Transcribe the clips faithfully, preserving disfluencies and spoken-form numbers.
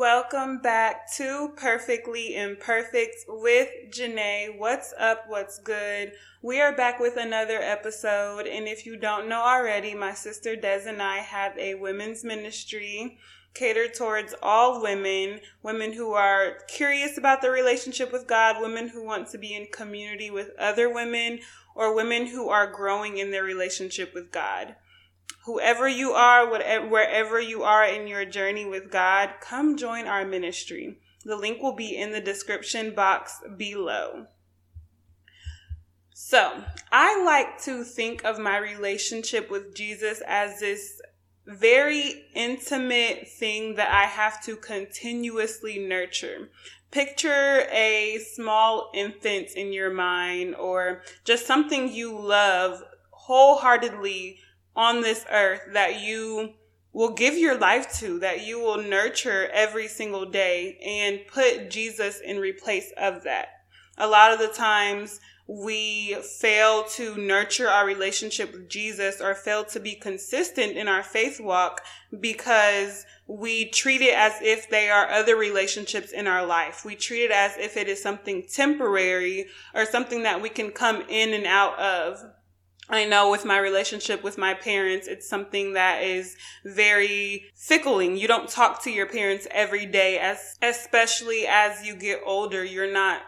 Welcome back to Perfectly Imperfect with Janae. What's up? What's good? We are back with another episode. And if you don't know already, my sister Des and I have a women's ministry catered towards all women, women who are curious about their relationship with God, women who want to be in community with other women, or women who are growing in their relationship with God. Whoever you are, whatever, wherever you are in your journey with God, come join our ministry. The link will be in the description box below. So, I like to think of my relationship with Jesus as this very intimate thing that I have to continuously nurture. Picture a small infant in your mind, or just something you love wholeheartedly on this earth that you will give your life to, that you will nurture every single day, and put Jesus in replace of that. A lot of the times we fail to nurture our relationship with Jesus, or fail to be consistent in our faith walk, because we treat it as if they are other relationships in our life. We treat it as if it is something temporary, or something that we can come in and out of. I know with my relationship with my parents, it's something that is very fickling. You don't talk to your parents every day, as especially as you get older. You're not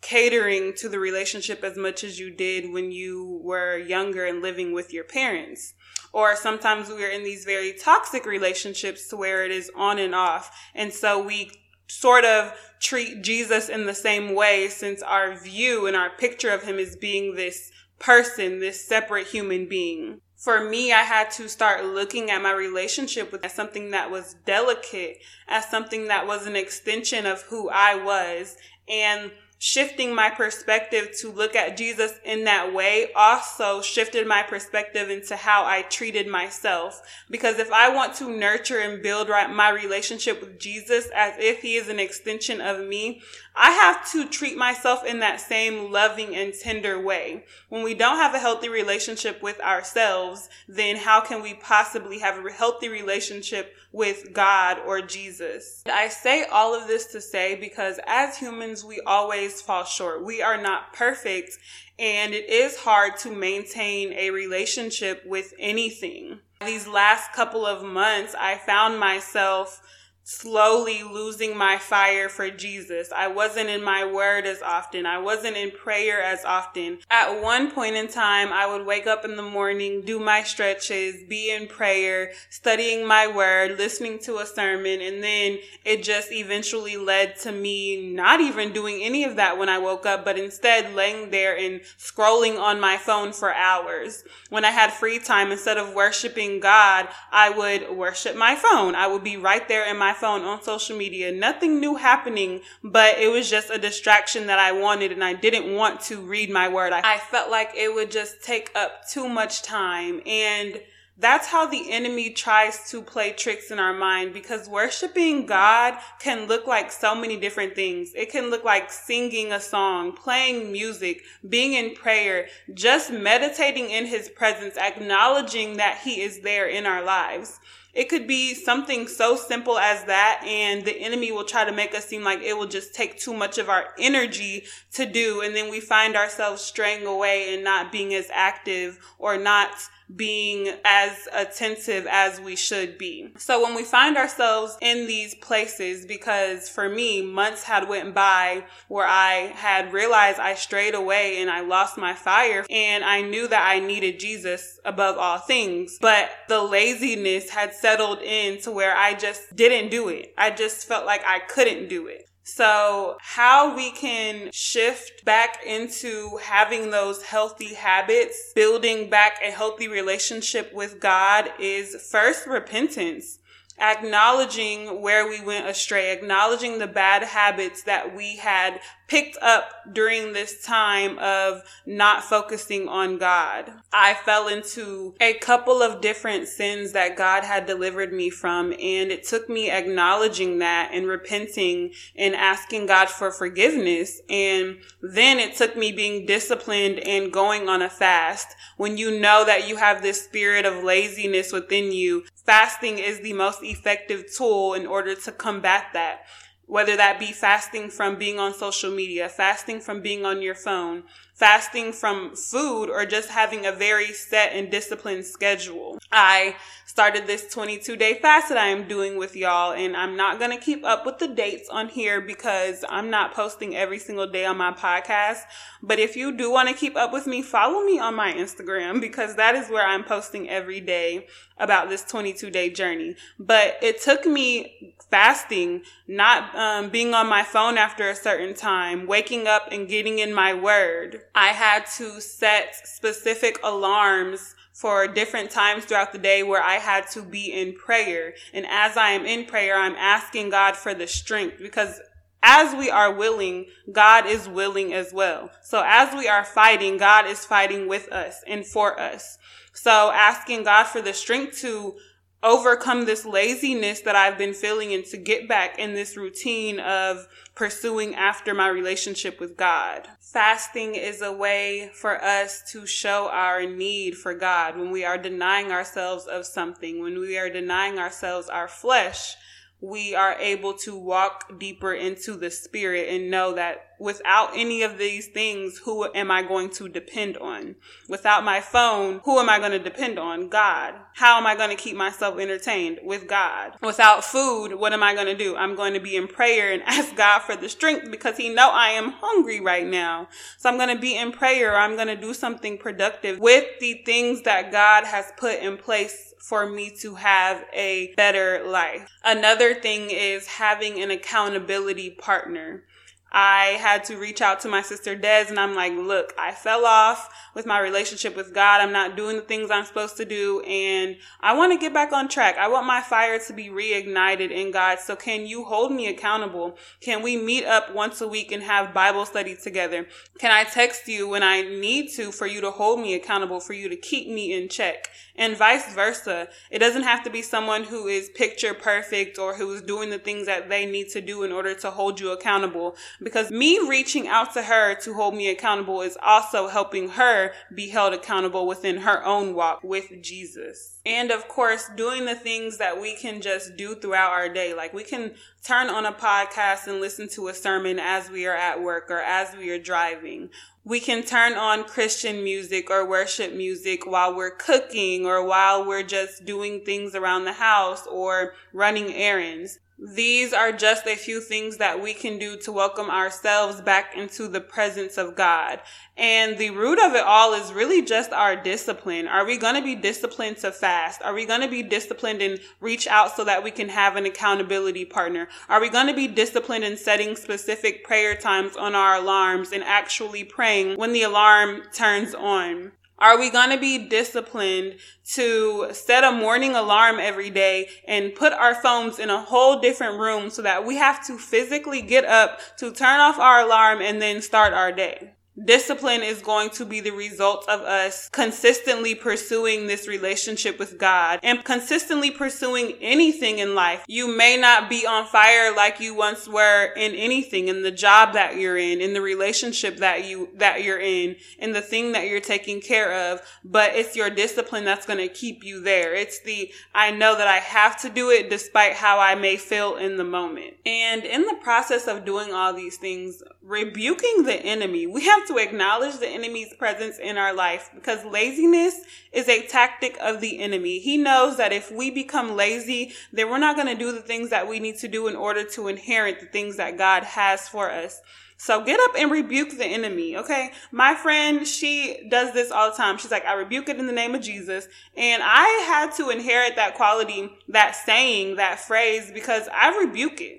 catering to the relationship as much as you did when you were younger and living with your parents. Or sometimes we are in these very toxic relationships to where it is on and off. And so we sort of treat Jesus in the same way, since our view and our picture of him is being this person, this separate human being. For me, I had to start looking at my relationship with as something that was delicate, as something that was an extension of who I was, and shifting my perspective to look at Jesus in that way also shifted my perspective into how I treated myself. Because if I want to nurture and build my relationship with Jesus as if he is an extension of me, I have to treat myself in that same loving and tender way. When we don't have a healthy relationship with ourselves, then how can we possibly have a healthy relationship with God or Jesus? I say all of this to say, because as humans, we always fall short. We are not perfect, and it is hard to maintain a relationship with anything. These last couple of months, I found myself slowly losing my fire for Jesus. I wasn't in my word as often. I wasn't in prayer as often. At one point in time, I would wake up in the morning, do my stretches, be in prayer, studying my word, listening to a sermon, and then it just eventually led to me not even doing any of that when I woke up, but instead laying there and scrolling on my phone for hours. When I had free time, instead of worshiping God, I would worship my phone. I would be right there in my phone on social media. Nothing new happening, but it was just a distraction that I wanted, and I didn't want to read my word. I, I felt like it would just take up too much time, and that's how the enemy tries to play tricks in our mind, because worshiping God can look like so many different things. It can look like singing a song, playing music, being in prayer, just meditating in his presence, acknowledging that he is there in our lives. It could be something so simple as that, and the enemy will try to make us seem like it will just take too much of our energy to do, and then we find ourselves straying away and not being as active, or not being as attentive as we should be. So when we find ourselves in these places, because for me, months had went by where I had realized I strayed away and I lost my fire, and I knew that I needed Jesus above all things, but the laziness had settled in to where I just didn't do it. I just felt like I couldn't do it. So how we can shift back into having those healthy habits, building back a healthy relationship with God, is first repentance. Acknowledging where we went astray, acknowledging the bad habits that we had picked up during this time of not focusing on God. I fell into a couple of different sins that God had delivered me from, and it took me acknowledging that and repenting and asking God for forgiveness. And then it took me being disciplined and going on a fast. When you know that you have this spirit of laziness within you, fasting is the most effective tool in order to combat that. Whether that be fasting from being on social media, fasting from being on your phone, fasting from food, or just having a very set and disciplined schedule. I started this twenty-two day fast that I am doing with y'all, and I'm not going to keep up with the dates on here because I'm not posting every single day on my podcast. But if you do want to keep up with me, follow me on my Instagram because that is where I'm posting every day about this twenty-two day journey. But it took me fasting, not um, being on my phone after a certain time, waking up and getting in my word. I had to set specific alarms for different times throughout the day where I had to be in prayer. And as I am in prayer, I'm asking God for the strength because as we are willing, God is willing as well. So as we are fighting, God is fighting with us and for us. So asking God for the strength to overcome this laziness that I've been feeling and to get back in this routine of pursuing after my relationship with God. Fasting is a way for us to show our need for God. When we are denying ourselves of something, when we are denying ourselves our flesh, we are able to walk deeper into the spirit and know that without any of these things, who am I going to depend on? Without my phone, who am I going to depend on? God. How am I going to keep myself entertained? With God. Without food, what am I going to do? I'm going to be in prayer and ask God for the strength because he know I am hungry right now. So I'm going to be in prayer. Or I'm going to do something productive with the things that God has put in place for me to have a better life. Another thing is having an accountability partner. I had to reach out to my sister Des and I'm like, look, I fell off with my relationship with God. I'm not doing the things I'm supposed to do and I want to get back on track. I want my fire to be reignited in God. So can you hold me accountable? Can we meet up once a week and have Bible study together? Can I text you when I need to for you to hold me accountable, for you to keep me in check? And vice versa. It doesn't have to be someone who is picture perfect or who is doing the things that they need to do in order to hold you accountable. Because me reaching out to her to hold me accountable is also helping her be held accountable within her own walk with Jesus. And of course, doing the things that we can just do throughout our day. Like we can turn on a podcast and listen to a sermon as we are at work or as we are driving. We can turn on Christian music or worship music while we're cooking or while we're just doing things around the house or running errands. These are just a few things that we can do to welcome ourselves back into the presence of God. And the root of it all is really just our discipline. Are we going to be disciplined to fast? Are we going to be disciplined and reach out so that we can have an accountability partner? Are we going to be disciplined in setting specific prayer times on our alarms and actually praying when the alarm turns on? Are we going to be disciplined to set a morning alarm every day and put our phones in a whole different room so that we have to physically get up to turn off our alarm and then start our day? Discipline is going to be the result of us consistently pursuing this relationship with God and consistently pursuing anything in life. You may not be on fire like you once were in anything, in the job that you're in, in the relationship that you, that you're in, in the thing that you're taking care of, but it's your discipline that's going to keep you there. It's the, I know that I have to do it despite how I may feel in the moment. And in the process of doing all these things, rebuking the enemy, we have to to acknowledge the enemy's presence in our life because laziness is a tactic of the enemy. He knows that if we become lazy, then we're not going to do the things that we need to do in order to inherit the things that God has for us. So get up and rebuke the enemy, okay? My friend, she does this all the time. She's like, I rebuke it in the name of Jesus. And I had to inherit that quality, that saying, that phrase, because I rebuke it.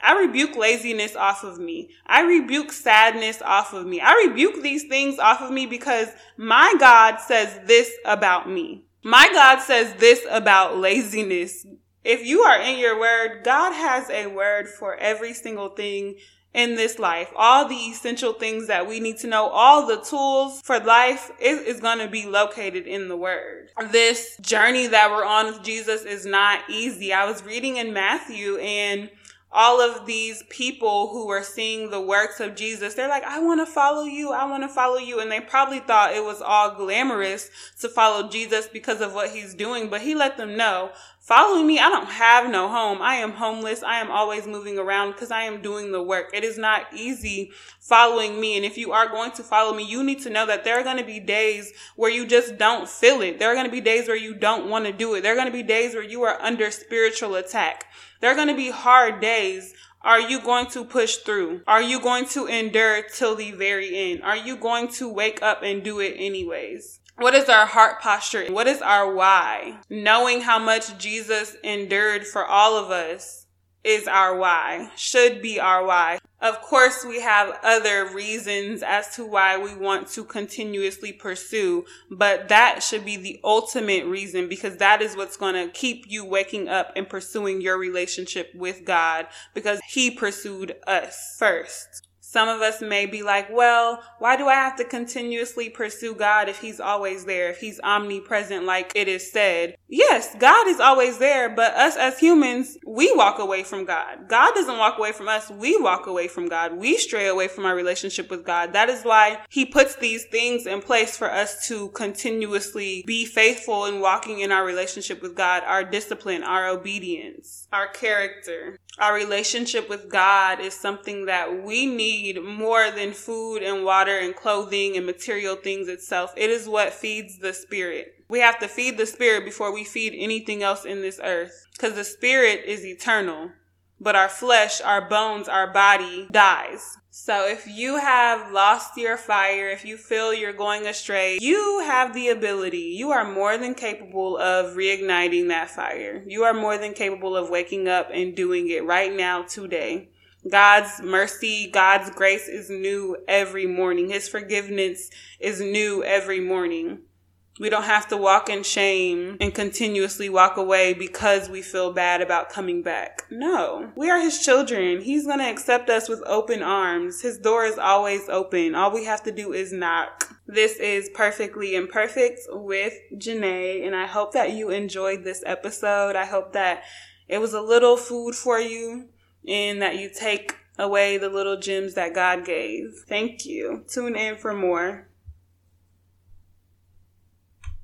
I rebuke laziness off of me. I rebuke sadness off of me. I rebuke these things off of me because my God says this about me. My God says this about laziness. If you are in your word, God has a word for every single thing in this life, all the essential things that we need to know, all the tools for life is, is going to be located in the Word. This journey that we're on with Jesus is not easy. I was reading in Matthew, and all of these people who were seeing the works of Jesus, they're like, I want to follow you. I want to follow you. And they probably thought it was all glamorous to follow Jesus because of what he's doing. But he let them know, following me, I don't have no home. I am homeless. I am always moving around because I am doing the work. It is not easy following me. And if you are going to follow me, you need to know that there are going to be days where you just don't feel it. There are going to be days where you don't want to do it. There are going to be days where you are under spiritual attack. There are going to be hard days. Are you going to push through? Are you going to endure till the very end? Are you going to wake up and do it anyways? What is our heart posture? What is our why? Knowing how much Jesus endured for all of us is our why, should be our why. Of course, we have other reasons as to why we want to continuously pursue, but that should be the ultimate reason, because that is what's going to keep you waking up and pursuing your relationship with God, because he pursued us first. Some of us may be like, well, why do I have to continuously pursue God if he's always there, if he's omnipresent, like it is said? Yes, God is always there, but us as humans, we walk away from God. God doesn't walk away from us. We walk away from God. We stray away from our relationship with God. That is why he puts these things in place for us to continuously be faithful in walking in our relationship with God, our discipline, our obedience, our character. Our relationship with God is something that we need more than food and water and clothing and material things itself. It is what feeds the spirit. We have to feed the spirit before we feed anything else in this earth, because the spirit is eternal, but our flesh, our bones, our body dies. So if you have lost your fire, if you feel you're going astray, you have the ability. You are more than capable of reigniting that fire. You are more than capable of waking up and doing it right now, today. God's mercy, God's grace is new every morning. His forgiveness is new every morning. We don't have to walk in shame and continuously walk away because we feel bad about coming back. No, we are his children. He's going to accept us with open arms. His door is always open. All we have to do is knock. This is Perfectly Imperfect with Janae, and I hope that you enjoyed this episode. I hope that it was a little food for you, and that you take away the little gems that God gave. Thank you. Tune in for more.